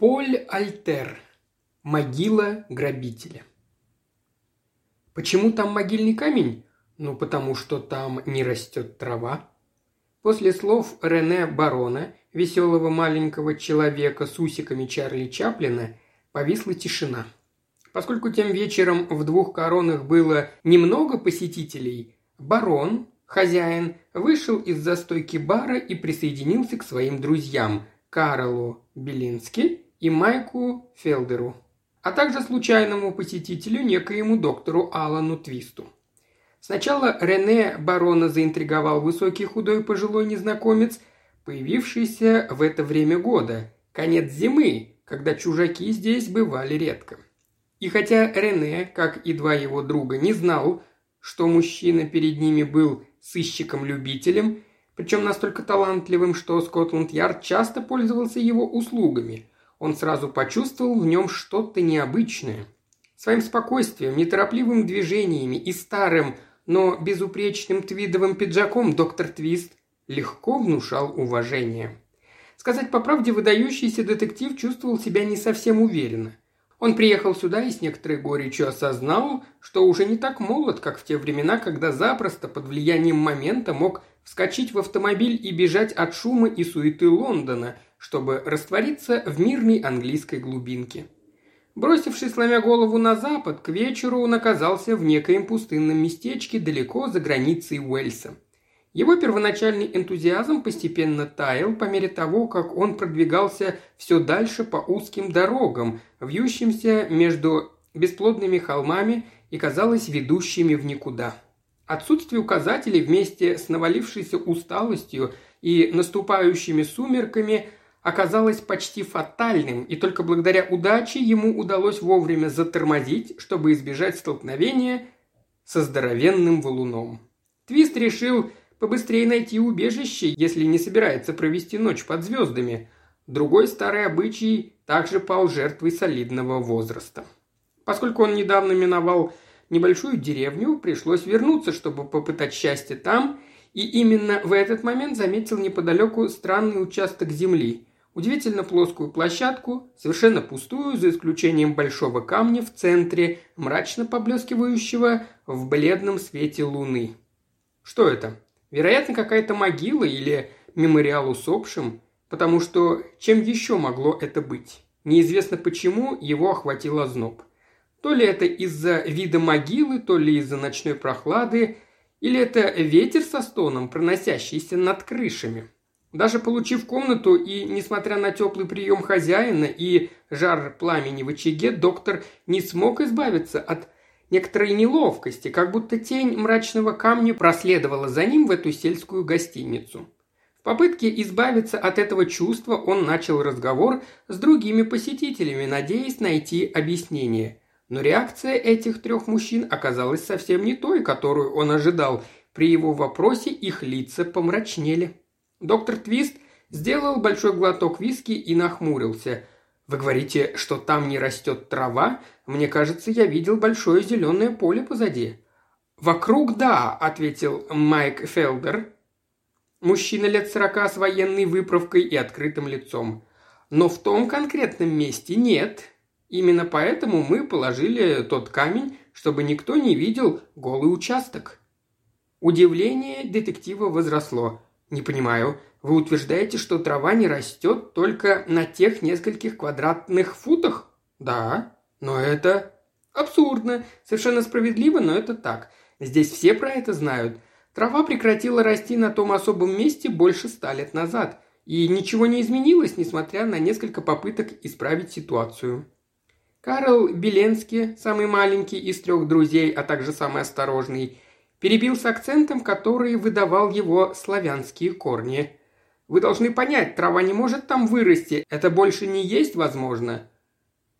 Поль Альтер. Могила грабителя. Почему там могильный камень? Ну, потому что там не растет трава. После слов Рене Барона, веселого маленького человека с усиками Чарли Чаплина, повисла тишина. Поскольку тем вечером в Двух Коронах было немного посетителей, барон, хозяин, вышел из застойки бара и присоединился к своим друзьям Карлу Беленски и Майку Фелдеру, а также случайному посетителю, некоему доктору Алану Твисту. Сначала Рене Барона заинтриговал высокий худой пожилой незнакомец, появившийся в это время года, конец зимы, когда чужаки здесь бывали редко. И хотя Рене, как и два его друга, не знал, что мужчина перед ними был сыщиком-любителем, причем настолько талантливым, что Скотланд-Ярд часто пользовался его услугами, он сразу почувствовал в нем что-то необычное. Своим спокойствием, неторопливым движениями и старым, но безупречным твидовым пиджаком доктор Твист легко внушал уважение. Сказать по правде, выдающийся детектив чувствовал себя не совсем уверенно. Он приехал сюда и с некоторой горечью осознал, что уже не так молод, как в те времена, когда запросто под влиянием момента мог вскочить в автомобиль и бежать от шума и суеты Лондона, чтобы раствориться в мирной английской глубинке. Бросившись, сломя голову на запад, к вечеру он оказался в некоем пустынном местечке далеко за границей Уэльса. Его первоначальный энтузиазм постепенно таял по мере того, как он продвигался все дальше по узким дорогам, вьющимся между бесплодными холмами и, казалось, ведущими в никуда. Отсутствие указателей вместе с навалившейся усталостью и наступающими сумерками оказалось почти фатальным, и только благодаря удаче ему удалось вовремя затормозить, чтобы избежать столкновения со здоровенным валуном. Твист решил побыстрее найти убежище, если не собирается провести ночь под звездами. Другой старый обычай также пал жертвой солидного возраста. Поскольку он недавно миновал небольшую деревню, пришлось вернуться, чтобы попытать счастье там, и именно в этот момент заметил неподалеку странный участок земли, удивительно плоскую площадку, совершенно пустую, за исключением большого камня в центре, мрачно поблескивающего в бледном свете луны. Что это? Вероятно, какая-то могила или мемориал усопшим, потому что чем еще могло это быть? Неизвестно почему его охватил озноб. То ли это из-за вида могилы, то ли из-за ночной прохлады, или это ветер со стоном, проносящийся над крышами. Даже получив комнату и, несмотря на теплый прием хозяина и жар пламени в очаге, доктор не смог избавиться от некоторой неловкости, как будто тень мрачного камня проследовала за ним в эту сельскую гостиницу. В попытке избавиться от этого чувства он начал разговор с другими посетителями, надеясь найти объяснение. Но реакция этих трех мужчин оказалась совсем не той, которую он ожидал. При его вопросе их лица помрачнели. Доктор Твист сделал большой глоток виски и нахмурился. «Вы говорите, что там не растет трава? Мне кажется, я видел большое зеленое поле позади». «Вокруг да», – ответил Майк Фелдер. Мужчина лет 40 с военной выправкой и открытым лицом. «Но в том конкретном месте нет. Именно поэтому мы положили тот камень, чтобы никто не видел голый участок». Удивление детектива возросло. «Не понимаю. Вы утверждаете, что трава не растет только на тех нескольких квадратных футах?» «Да, но это абсурдно. Совершенно справедливо, но это так. Здесь все про это знают. Трава прекратила расти на том особом месте больше 100 лет назад. И ничего не изменилось, несмотря на несколько попыток исправить ситуацию». Карл Беленский, самый маленький из трех друзей, а также самый осторожный, перебил с акцентом, который выдавал его славянские корни. «Вы должны понять, трава не может там вырасти. Это больше не есть возможно».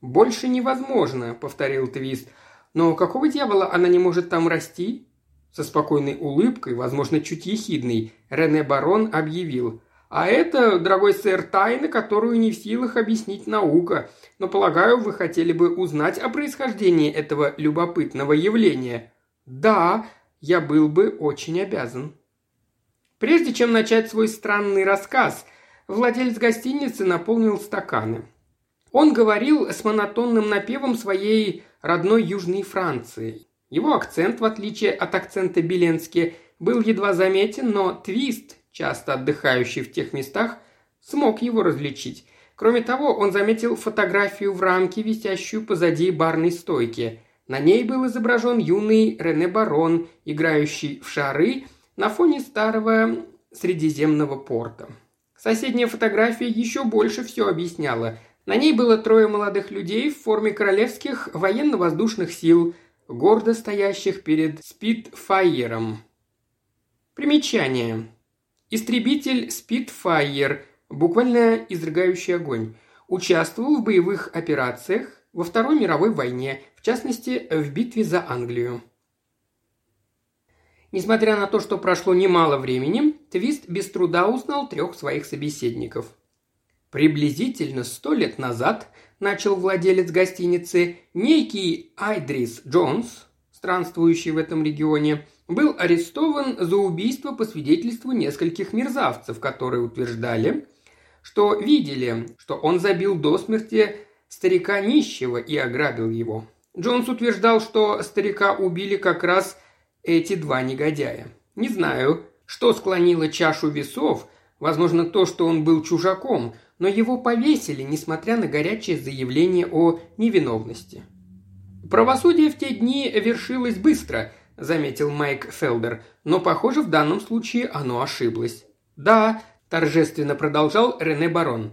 «Больше невозможно», — повторил Твист. «Но какого дьявола она не может там расти?» Со спокойной улыбкой, возможно, чуть ехидной, Рене Барон объявил. «А это, дорогой сэр, тайна, которую не в силах объяснить наука. Но, полагаю, вы хотели бы узнать о происхождении этого любопытного явления». «Да, я был бы очень обязан». Прежде чем начать свой странный рассказ, владелец гостиницы наполнил стаканы. Он говорил с монотонным напевом своей родной Южной Франции. Его акцент, в отличие от акцента Беленски, был едва заметен, но Твист, часто отдыхающий в тех местах, смог его различить. Кроме того, он заметил фотографию в рамке, висящую позади барной стойки. На ней был изображен юный Рене Барон, играющий в шары на фоне старого Средиземного порта. Соседняя фотография еще больше все объясняла. На ней было трое молодых людей в форме королевских военно-воздушных сил, гордо стоящих перед Спитфайером. Примечание. Истребитель Спитфайер, буквально изрыгающий огонь, участвовал в боевых операциях во Второй мировой войне, в частности, в битве за Англию. Несмотря на то, что прошло немало времени, Твист без труда узнал трех своих собеседников. Приблизительно 100 лет назад, начал владелец гостиницы, некий Айдрис Джонс, странствующий в этом регионе, был арестован за убийство по свидетельству нескольких мерзавцев, которые утверждали, что видели, что он забил до смерти старика нищего и ограбил его. Джонс утверждал, что старика убили как раз эти два негодяя. Не знаю, что склонило чашу весов, возможно, то, что он был чужаком, но его повесили, несмотря на горячее заявление о невиновности. «Правосудие в те дни вершилось быстро», – заметил Майк Фелдер, но, похоже, в данном случае оно ошиблось. «Да», – торжественно продолжал Рене Барон.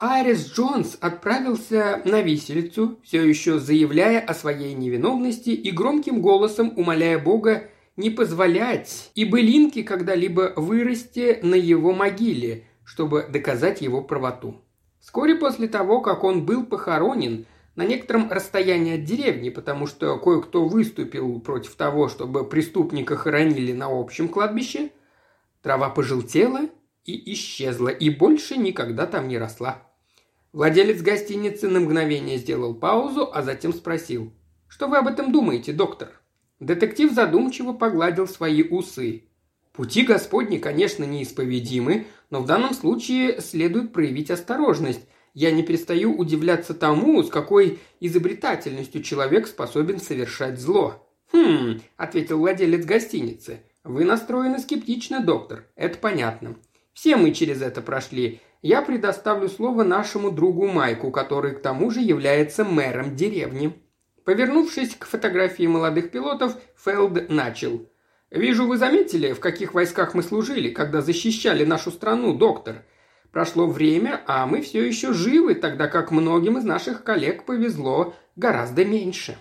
Айрис Джонс отправился на виселицу, все еще заявляя о своей невиновности и громким голосом умоляя Бога не позволять и былинки когда-либо вырасти на его могиле, чтобы доказать его правоту. Вскоре после того, как он был похоронен на некотором расстоянии от деревни, потому что кое-кто выступил против того, чтобы преступника хоронили на общем кладбище, трава пожелтела и исчезла, и больше никогда там не росла. Владелец гостиницы на мгновение сделал паузу, а затем спросил: «Что вы об этом думаете, доктор?» Детектив задумчиво погладил свои усы. «Пути Господни, конечно, неисповедимы, но в данном случае следует проявить осторожность. Я не перестаю удивляться тому, с какой изобретательностью человек способен совершать зло». «Хм», – ответил владелец гостиницы. «Вы настроены скептично, доктор. Это понятно. Все мы через это прошли. Я предоставлю слово нашему другу Майку, который к тому же является мэром деревни». Повернувшись к фотографии молодых пилотов, Фелд начал: «Вижу, вы заметили, в каких войсках мы служили, когда защищали нашу страну, доктор. Прошло время, а мы все еще живы, тогда как многим из наших коллег повезло гораздо меньше».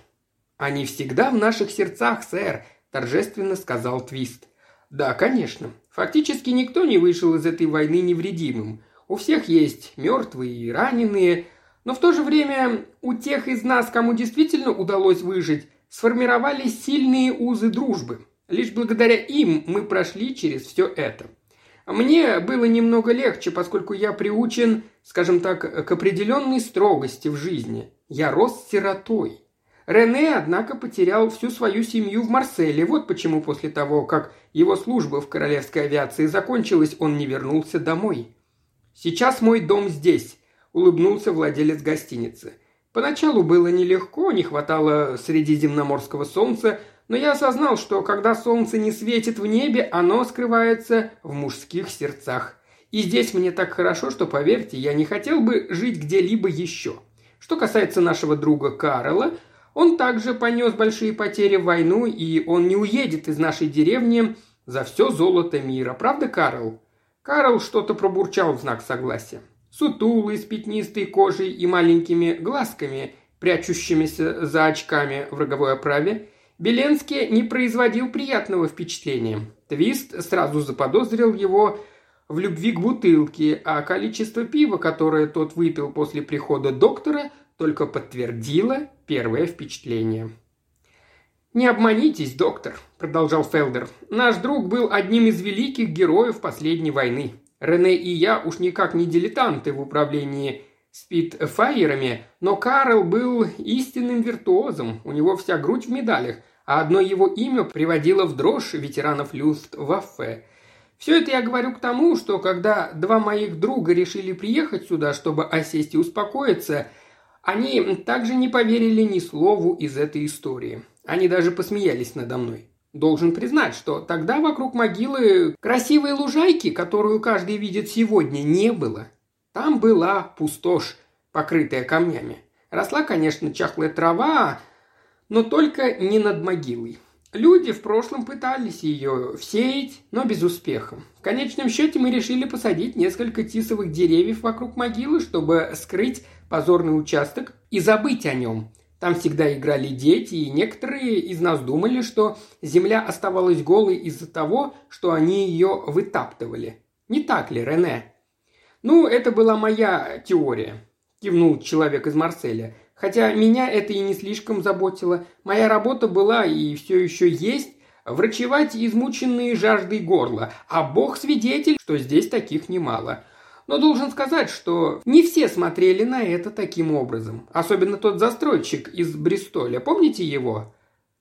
«Они всегда в наших сердцах, сэр», – торжественно сказал Твист. «Да, конечно. Фактически никто не вышел из этой войны невредимым. У всех есть мертвые и раненые, но в то же время у тех из нас, кому действительно удалось выжить, сформировались сильные узы дружбы. Лишь благодаря им мы прошли через все это. Мне было немного легче, поскольку я приучен, скажем так, к определенной строгости в жизни. Я рос сиротой. Рене, однако, потерял всю свою семью в Марселе. Вот почему после того, как его служба в королевской авиации закончилась, он не вернулся домой. «Сейчас мой дом здесь», – улыбнулся владелец гостиницы. «Поначалу было нелегко, не хватало средиземноморского солнца, но я осознал, что когда солнце не светит в небе, оно скрывается в мужских сердцах. И здесь мне так хорошо, что, поверьте, я не хотел бы жить где-либо еще». Что касается нашего друга Карла, он также понес большие потери в войну, и он не уедет из нашей деревни за все золото мира. Правда, Карл?» Карл что-то пробурчал в знак согласия. Сутулый, с пятнистой кожей и маленькими глазками, прячущимися за очками в роговой оправе, Беленский не производил приятного впечатления. Твист сразу заподозрил его в любви к бутылке, а количество пива, которое тот выпил после прихода доктора, только подтвердило первое впечатление. «Не обманитесь, доктор», – продолжал Фелдер. «Наш друг был одним из великих героев последней войны. Рене и я уж никак не дилетанты в управлении спитфайерами, но Карл был истинным виртуозом, у него вся грудь в медалях, а одно его имя приводило в дрожь ветеранов Люфтваффе. Все это я говорю к тому, что когда два моих друга решили приехать сюда, чтобы осесть и успокоиться, они также не поверили ни слову из этой истории. Они даже посмеялись надо мной. Должен признать, что тогда вокруг могилы красивой лужайки, которую каждый видит сегодня, не было. Там была пустошь, покрытая камнями. Росла, конечно, чахлая трава, но только не над могилой. Люди в прошлом пытались ее всеять, но без успеха. В конечном счете мы решили посадить несколько тисовых деревьев вокруг могилы, чтобы скрыть позорный участок и забыть о нем. Там всегда играли дети, и некоторые из нас думали, что земля оставалась голой из-за того, что они ее вытаптывали. Не так ли, Рене? Ну, это была моя теория, кивнул человек из Марселя. Хотя меня это и не слишком заботило. Моя работа была и все еще есть врачевать измученные жаждой горла, а Бог свидетель, что здесь таких немало. Но должен сказать, что не все смотрели на это таким образом. Особенно тот застройщик из Бристоля. Помните его?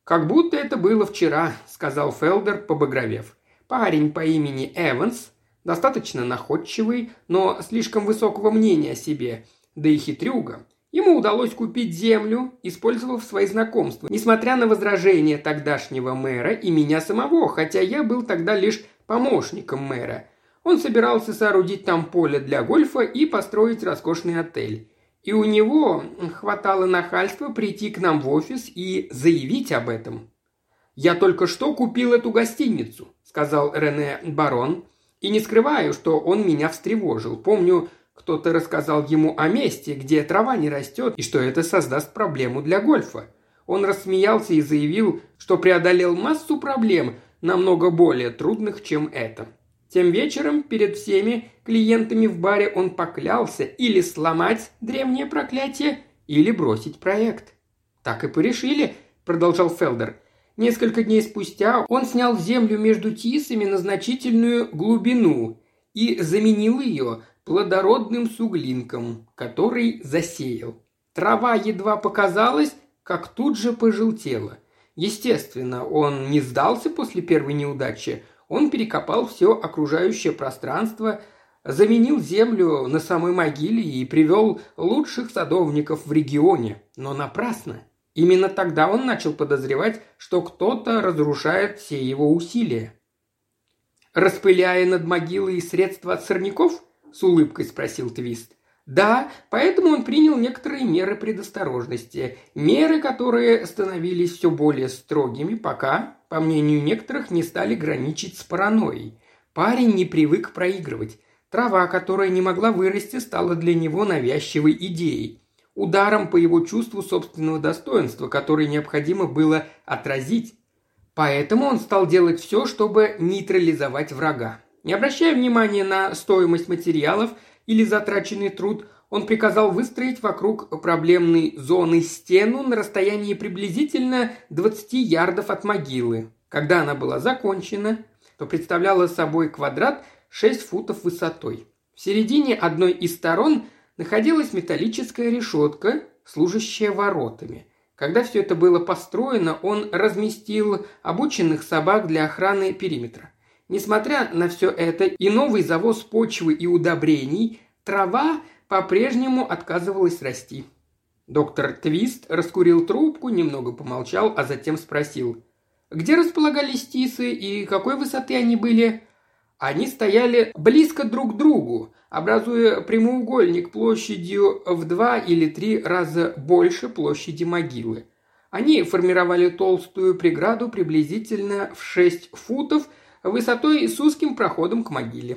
«Как будто это было вчера», — сказал Фелдер, побагровев. Парень по имени Эванс, достаточно находчивый, но слишком высокого мнения о себе, да и хитрюга. Ему удалось купить землю, использовав свои знакомства, несмотря на возражения тогдашнего мэра и меня самого, хотя я был тогда лишь помощником мэра. Он собирался соорудить там поле для гольфа и построить роскошный отель. И у него хватало нахальства прийти к нам в офис и заявить об этом. «Я только что купил эту гостиницу», — сказал Рене Барон, и не скрываю, что он меня встревожил. Помню, кто-то рассказал ему о месте, где трава не растет, и что это создаст проблему для гольфа. Он рассмеялся и заявил, что преодолел массу проблем, намного более трудных, чем это. Тем вечером перед всеми клиентами в баре он поклялся или сломать древнее проклятие, или бросить проект. «Так и порешили», — продолжал Фелдер. Несколько дней спустя он снял землю между тисами на значительную глубину и заменил ее плодородным суглинком, который засеял. Трава едва показалась, как тут же пожелтела. Естественно, он не сдался после первой неудачи. Он перекопал все окружающее пространство, заменил землю на самой могиле и привел лучших садовников в регионе. Но напрасно. Именно тогда он начал подозревать, что кто-то разрушает все его усилия. «Распыляя над могилой средства от сорняков?» — с улыбкой спросил Твист. «Да, поэтому он принял некоторые меры предосторожности. Меры, которые становились все более строгими, пока, по мнению некоторых, не стали граничить с паранойей. Парень не привык проигрывать. Трава, которая не могла вырасти, стала для него навязчивой идеей. Ударом по его чувству собственного достоинства, которое необходимо было отразить. Поэтому он стал делать все, чтобы нейтрализовать врага. Не обращая внимания на стоимость материалов или затраченный труд, он приказал выстроить вокруг проблемной зоны стену на расстоянии приблизительно 20 ярдов от могилы. Когда она была закончена, то представляла собой квадрат 6 футов высотой. В середине одной из сторон находилась металлическая решетка, служащая воротами. Когда все это было построено, он разместил обученных собак для охраны периметра. Несмотря на все это и новый завоз почвы и удобрений, трава по-прежнему отказывалась расти. Доктор Твист раскурил трубку, немного помолчал, а затем спросил, где располагались тисы и какой высоты они были? Они стояли близко друг к другу, образуя прямоугольник площадью в 2 или 3 раза больше площади могилы. Они формировали толстую преграду приблизительно в 6 футов, высотой с узким проходом к могиле.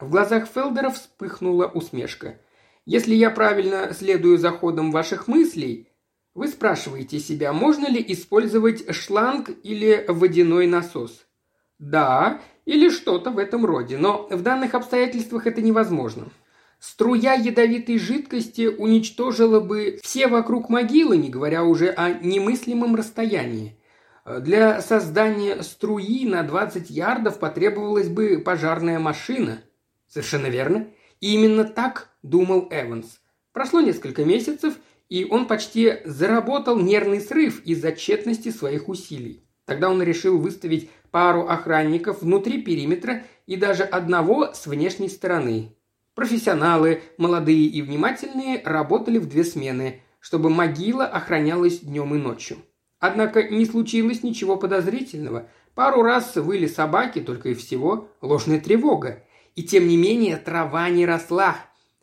В глазах Фелдера вспыхнула усмешка. «Если я правильно следую за ходом ваших мыслей, вы спрашиваете себя, можно ли использовать шланг или водяной насос?» «Да, или что-то в этом роде, но в данных обстоятельствах это невозможно. Струя ядовитой жидкости уничтожила бы все вокруг могилы, не говоря уже о немыслимом расстоянии. Для создания струи на 20 ярдов потребовалась бы пожарная машина». «Совершенно верно. И именно так думал Эванс. Прошло несколько месяцев, и он почти заработал нервный срыв из-за тщетности своих усилий. Тогда он решил выставить пару охранников внутри периметра и даже одного с внешней стороны. Профессионалы, молодые и внимательные, работали в две смены, чтобы могила охранялась днем и ночью. Однако не случилось ничего подозрительного. Пару раз выли собаки, только и всего, ложная тревога. И тем не менее трава не росла.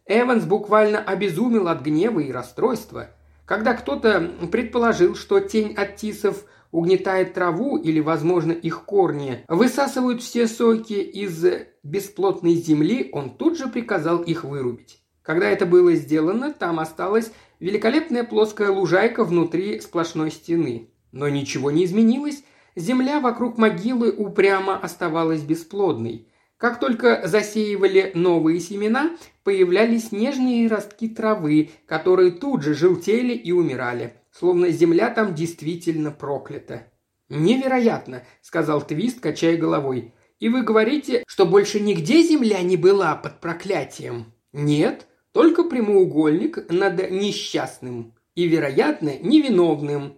Эванс буквально обезумел от гнева и расстройства. Когда кто-то предположил, что тень от тисов угнетает траву или, возможно, их корни, высасывают все соки из бесплотной земли, он тут же приказал их вырубить. Когда это было сделано, там осталась великолепная плоская лужайка внутри сплошной стены. Но ничего не изменилось, земля вокруг могилы упрямо оставалась бесплодной. Как только засеивали новые семена, появлялись нежные ростки травы, которые тут же желтели и умирали, словно земля там действительно проклята. «Невероятно», — сказал Твист, качая головой. «И вы говорите, что больше нигде земля не была под проклятием?» «Нет, только прямоугольник над несчастным и, вероятно, невиновным».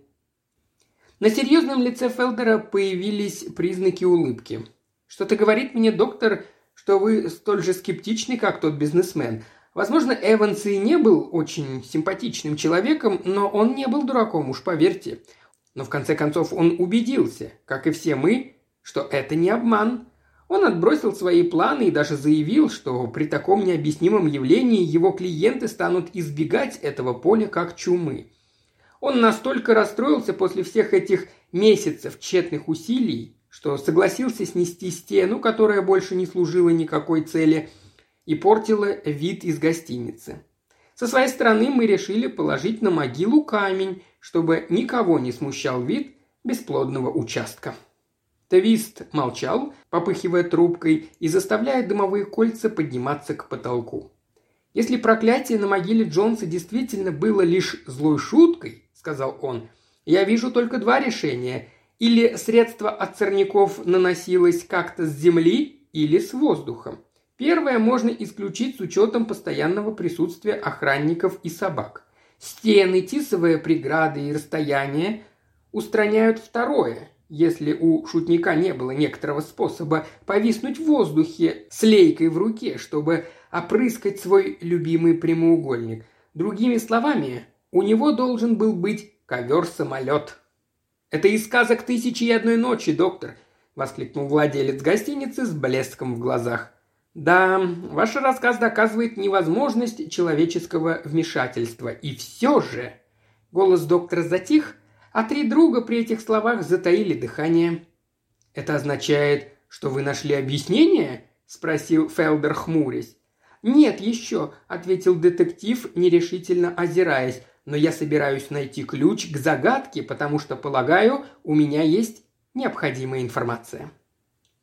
На серьезном лице Фелдера появились признаки улыбки. «Что-то говорит мне, доктор, что вы столь же скептичны, как тот бизнесмен. Возможно, Эванс и не был очень симпатичным человеком, но он не был дураком, уж поверьте. Но в конце концов он убедился, как и все мы, что это не обман. Он отбросил свои планы и даже заявил, что при таком необъяснимом явлении его клиенты станут избегать этого поля как чумы. Он настолько расстроился после всех этих месяцев тщетных усилий, что согласился снести стену, которая больше не служила никакой цели и портила вид из гостиницы. Со своей стороны мы решили положить на могилу камень, чтобы никого не смущал вид бесплодного участка». Твист молчал, попыхивая трубкой и заставляя дымовые кольца подниматься к потолку. «Если проклятие на могиле Джонса действительно было лишь злой шуткой, — сказал он, — я вижу только два решения. Или средство от сорняков наносилось как-то с земли или с воздухом. Первое можно исключить с учетом постоянного присутствия охранников и собак. Стены, тисовые преграды и расстояния устраняют второе, если у шутника не было некоторого способа повиснуть в воздухе с лейкой в руке, чтобы опрыскать свой любимый прямоугольник. Другими словами, у него должен был быть ковер-самолет». «Это из сказок «Тысячи и одной ночи», доктор», — воскликнул владелец гостиницы с блеском в глазах. «Да, ваш рассказ доказывает невозможность человеческого вмешательства. И все же...» Голос доктора затих, а три друга при этих словах затаили дыхание. «Это означает, что вы нашли объяснение?» — спросил Фелдер, хмурясь. «Нет еще», — ответил детектив, нерешительно озираясь. «Но я собираюсь найти ключ к загадке, потому что, полагаю, у меня есть необходимая информация».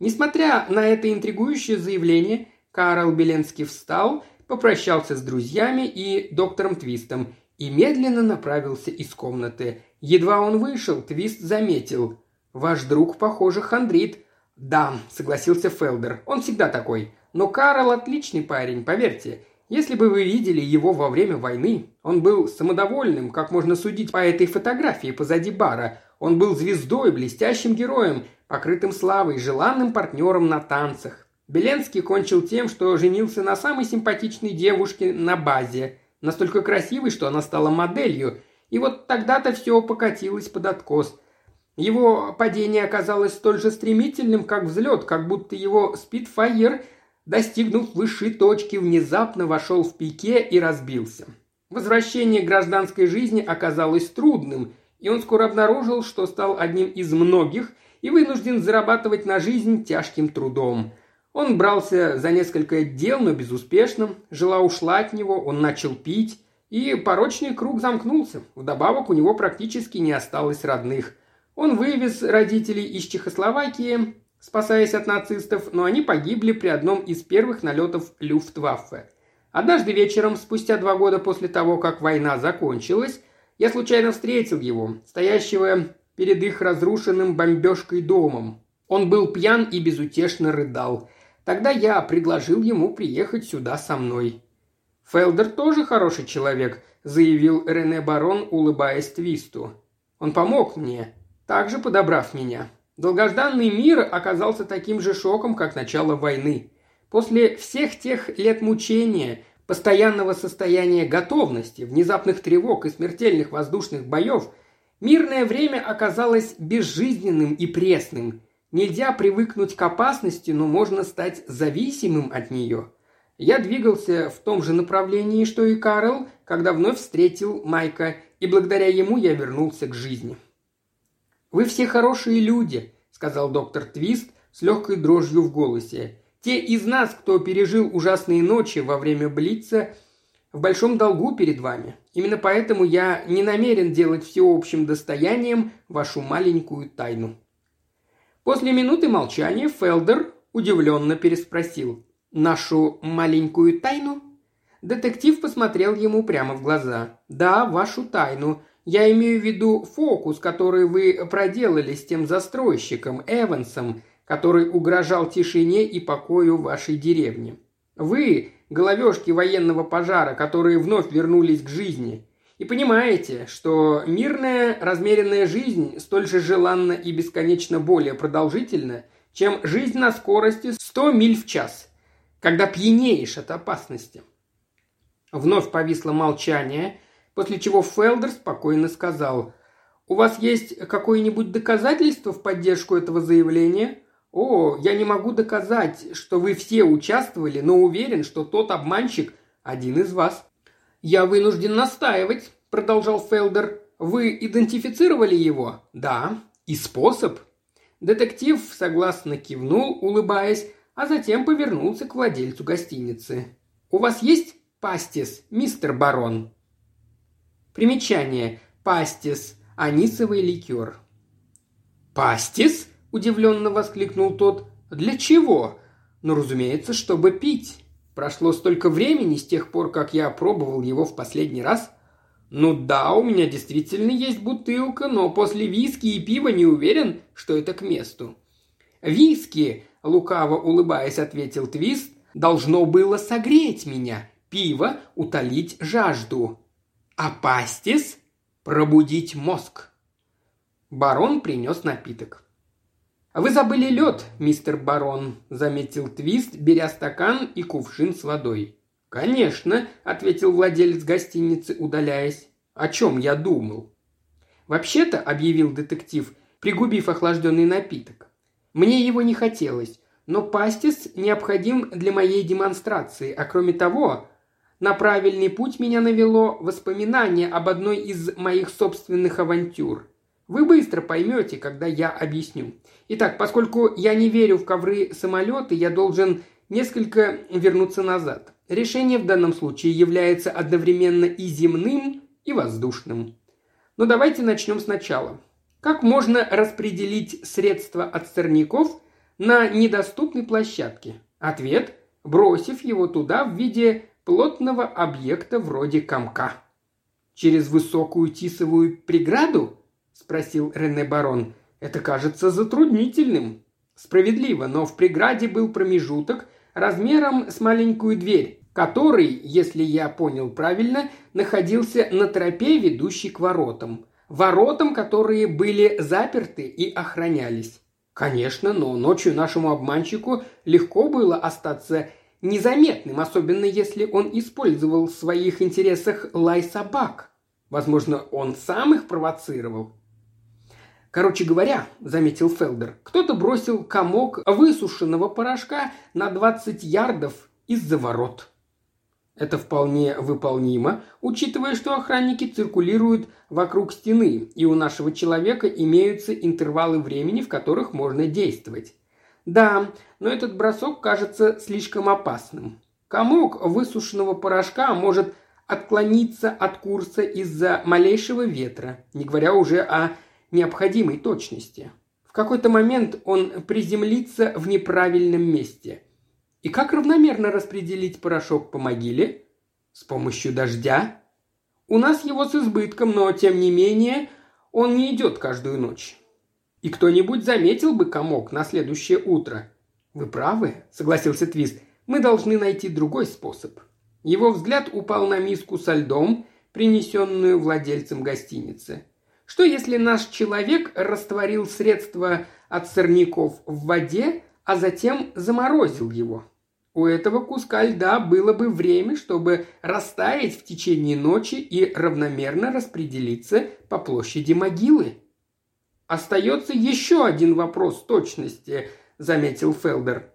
Несмотря на это интригующее заявление, Карл Беленский встал, попрощался с друзьями и доктором Твистом и медленно направился из комнаты. Едва он вышел, Твист заметил. «Ваш друг, похоже, хандрит». «Да», — согласился Фелдер, — «он всегда такой. Но Карл отличный парень, поверьте». Если бы вы видели его во время войны, он был самодовольным, как можно судить по этой фотографии позади бара. Он был звездой, блестящим героем, покрытым славой, желанным партнером на танцах. Беленский кончил тем, что женился на самой симпатичной девушке на базе, настолько красивой, что она стала моделью, и вот тогда-то все покатилось под откос. Его падение оказалось столь же стремительным, как взлет, как будто его «Спитфайер», достигнув высшей точки, внезапно вошел в пике и разбился. Возвращение к гражданской жизни оказалось трудным, и он скоро обнаружил, что стал одним из многих и вынужден зарабатывать на жизнь тяжким трудом. Он брался за несколько дел, но безуспешно, жила ушла от него, он начал пить, и порочный круг замкнулся. Вдобавок у него практически не осталось родных. Он вывез родителей из Чехословакии, спасаясь от нацистов, но они погибли при одном из первых налетов Люфтваффе. Однажды вечером, спустя 2 года после того, как война закончилась, я случайно встретил его, стоящего перед их разрушенным бомбежкой домом. Он был пьян и безутешно рыдал. Тогда я предложил ему приехать сюда со мной. «Фелдер тоже хороший человек», — заявил Рене Барон, улыбаясь Твисту. «Он помог мне, также подобрав меня». Долгожданный мир оказался таким же шоком, как начало войны. После всех тех лет мучения, постоянного состояния готовности, внезапных тревог и смертельных воздушных боев, мирное время оказалось безжизненным и пресным. Нельзя привыкнуть к опасности, но можно стать зависимым от нее. Я двигался в том же направлении, что и Карл, когда вновь встретил Майка, и благодаря ему я вернулся к жизни. «Вы все хорошие люди», — сказал доктор Твист с легкой дрожью в голосе. «Те из нас, кто пережил ужасные ночи во время Блица, в большом долгу перед вами. Именно поэтому я не намерен делать всеобщим достоянием вашу маленькую тайну». После минуты молчания Фелдер удивленно переспросил: «Нашу маленькую тайну?» Детектив посмотрел ему прямо в глаза. «Да, вашу тайну. Я имею в виду фокус, который вы проделали с тем застройщиком, Эвансом, который угрожал тишине и покою вашей деревни. Вы – головешки военного пожара, которые вновь вернулись к жизни. И понимаете, что мирная, размеренная жизнь столь же желанна и бесконечно более продолжительна, чем жизнь на скорости 100 миль в час, когда пьянеешь от опасности». Вновь повисло молчание, после чего Фелдер спокойно сказал: «У вас есть какое-нибудь доказательство в поддержку этого заявления?» «О, я не могу доказать, что вы все участвовали, но уверен, что тот обманщик – один из вас». «Я вынужден настаивать», – продолжал Фелдер. «Вы идентифицировали его?» «Да». «И способ?» Детектив согласно кивнул, улыбаясь, а затем повернулся к владельцу гостиницы. «У вас есть пастис, мистер барон?» Примечание. Пастис. Анисовый ликер. «Пастис?» – удивленно воскликнул тот. «Для чего?» «Ну, разумеется, чтобы пить. Прошло столько времени с тех пор, как я пробовал его в последний раз». «Ну да, у меня действительно есть бутылка, но после виски и пива не уверен, что это к месту». «Виски», – лукаво улыбаясь, ответил Твист, – «должно было согреть меня, пиво утолить жажду, а пастис пробудить мозг». Барон принес напиток. «Вы забыли лед, мистер барон», — заметил Твист, беря стакан и кувшин с водой. «Конечно», — ответил владелец гостиницы, удаляясь. «О чем я думал?» «Вообще-то», — объявил детектив, пригубив охлажденный напиток, «мне его не хотелось, но пастис необходим для моей демонстрации, а кроме того, на правильный путь меня навело воспоминание об одной из моих собственных авантюр. Вы быстро поймете, когда я объясню. Итак, поскольку я не верю в ковры-самолеты, я должен несколько вернуться назад. Решение в данном случае является одновременно и земным, и воздушным. Но давайте начнем сначала. Как можно распределить средства от сорняков на недоступной площадке? Ответ – бросив его туда в виде плотного объекта вроде комка». «Через высокую тисовую преграду?» – спросил Рене Барон. «Это кажется затруднительным». «Справедливо, но в преграде был промежуток размером с маленькую дверь, который, если я понял правильно, находился на тропе, ведущей к воротам. Воротам, которые были заперты и охранялись». «Конечно, но ночью нашему обманщику легко было остаться незаметным, особенно если он использовал в своих интересах лай собак. Возможно, он сам их провоцировал». «Короче говоря», — заметил Фелдер, — «кто-то бросил комок высушенного порошка на 20 ярдов из-за ворот». «Это вполне выполнимо, учитывая, что охранники циркулируют вокруг стены, и у нашего человека имеются интервалы времени, в которых можно действовать». «Да, но этот бросок кажется слишком опасным. Комок высушенного порошка может отклониться от курса из-за малейшего ветра, не говоря уже о необходимой точности. В какой-то момент он приземлится в неправильном месте». «И как равномерно распределить порошок по могиле?» «С помощью дождя?» «У нас его с избытком, но, тем не менее, он не идет каждую ночь». «И кто-нибудь заметил бы комок на следующее утро?» «Вы правы», — согласился Твист. «Мы должны найти другой способ». Его взгляд упал на миску со льдом, принесенную владельцем гостиницы. «Что, если наш человек растворил средство от сорняков в воде, а затем заморозил его. У этого куска льда было бы время, чтобы растаять в течение ночи и равномерно распределиться по площади могилы. «Остается еще один вопрос точности», – заметил Фелдер.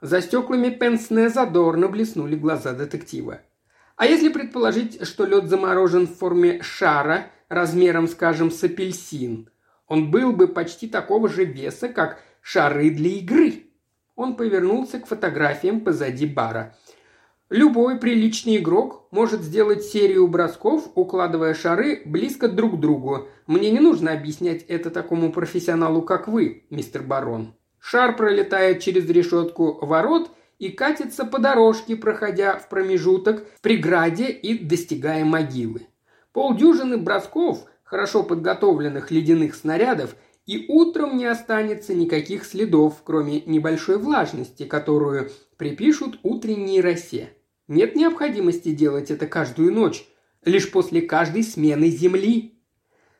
За стеклами Пенсне задорно блеснули глаза детектива. «А если предположить, что лед заморожен в форме шара, размером, скажем, с апельсин, он был бы почти такого же веса, как шары для игры». Он повернулся к фотографиям позади бара. «Любой приличный игрок может сделать серию бросков, укладывая шары близко друг к другу. Мне не нужно объяснять это такому профессионалу, как вы, мистер Барон. Шар пролетает через решетку ворот и катится по дорожке, проходя в промежуток, в преграде и достигая могилы. Полдюжины бросков, хорошо подготовленных ледяных снарядов, и утром не останется никаких следов, кроме небольшой влажности, которую припишут утренней росе. Нет необходимости делать это каждую ночь, лишь после каждой смены земли».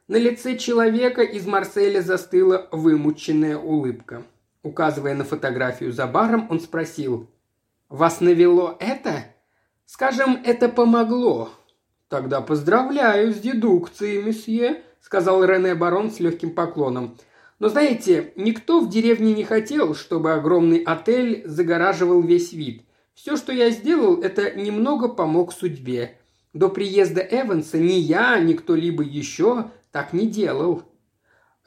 На лице человека из Марселя застыла вымученная улыбка. Указывая на фотографию за баром, он спросил: «Вас навело это? Скажем, это помогло». «Тогда поздравляю с дедукцией, месье», — сказал Рене Барон с легким поклоном. «Но знаете, никто в деревне не хотел, чтобы огромный отель загораживал весь вид. Все, что я сделал, это немного помог судьбе. До приезда Эванса ни я, ни кто-либо еще так не делал».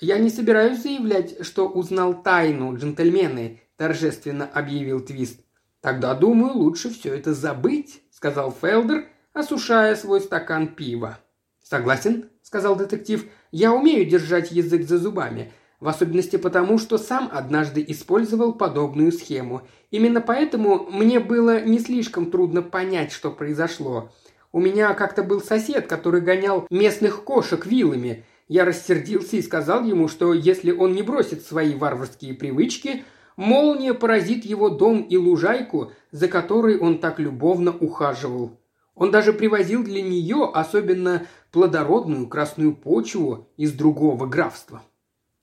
«Я не собираюсь заявлять, что узнал тайну, джентльмены», — торжественно объявил Твист. «Тогда, думаю, лучше все это забыть», — сказал Фелдер, осушая свой стакан пива. «Согласен», — сказал детектив, — «я умею держать язык за зубами, в особенности потому, что сам однажды использовал подобную схему. Именно поэтому мне было не слишком трудно понять, что произошло. У меня как-то был сосед, который гонял местных кошек вилами. Я рассердился и сказал ему, что если он не бросит свои варварские привычки, молния поразит его дом и лужайку, за которой он так любовно ухаживал. Он даже привозил для нее особенно плодородную красную почву из другого графства».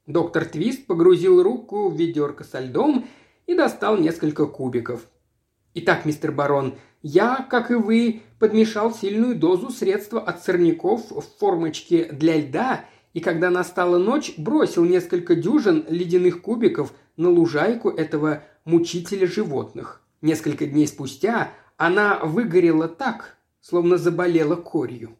Доктор Твист погрузил руку в ведерко со льдом и достал несколько кубиков. «Итак, мистер Барон, я, как и вы, подмешал сильную дозу средства от сорняков в формочке для льда и, когда настала ночь, бросил несколько дюжин ледяных кубиков на лужайку этого мучителя животных. Несколько дней спустя она выгорела так, словно заболела корью».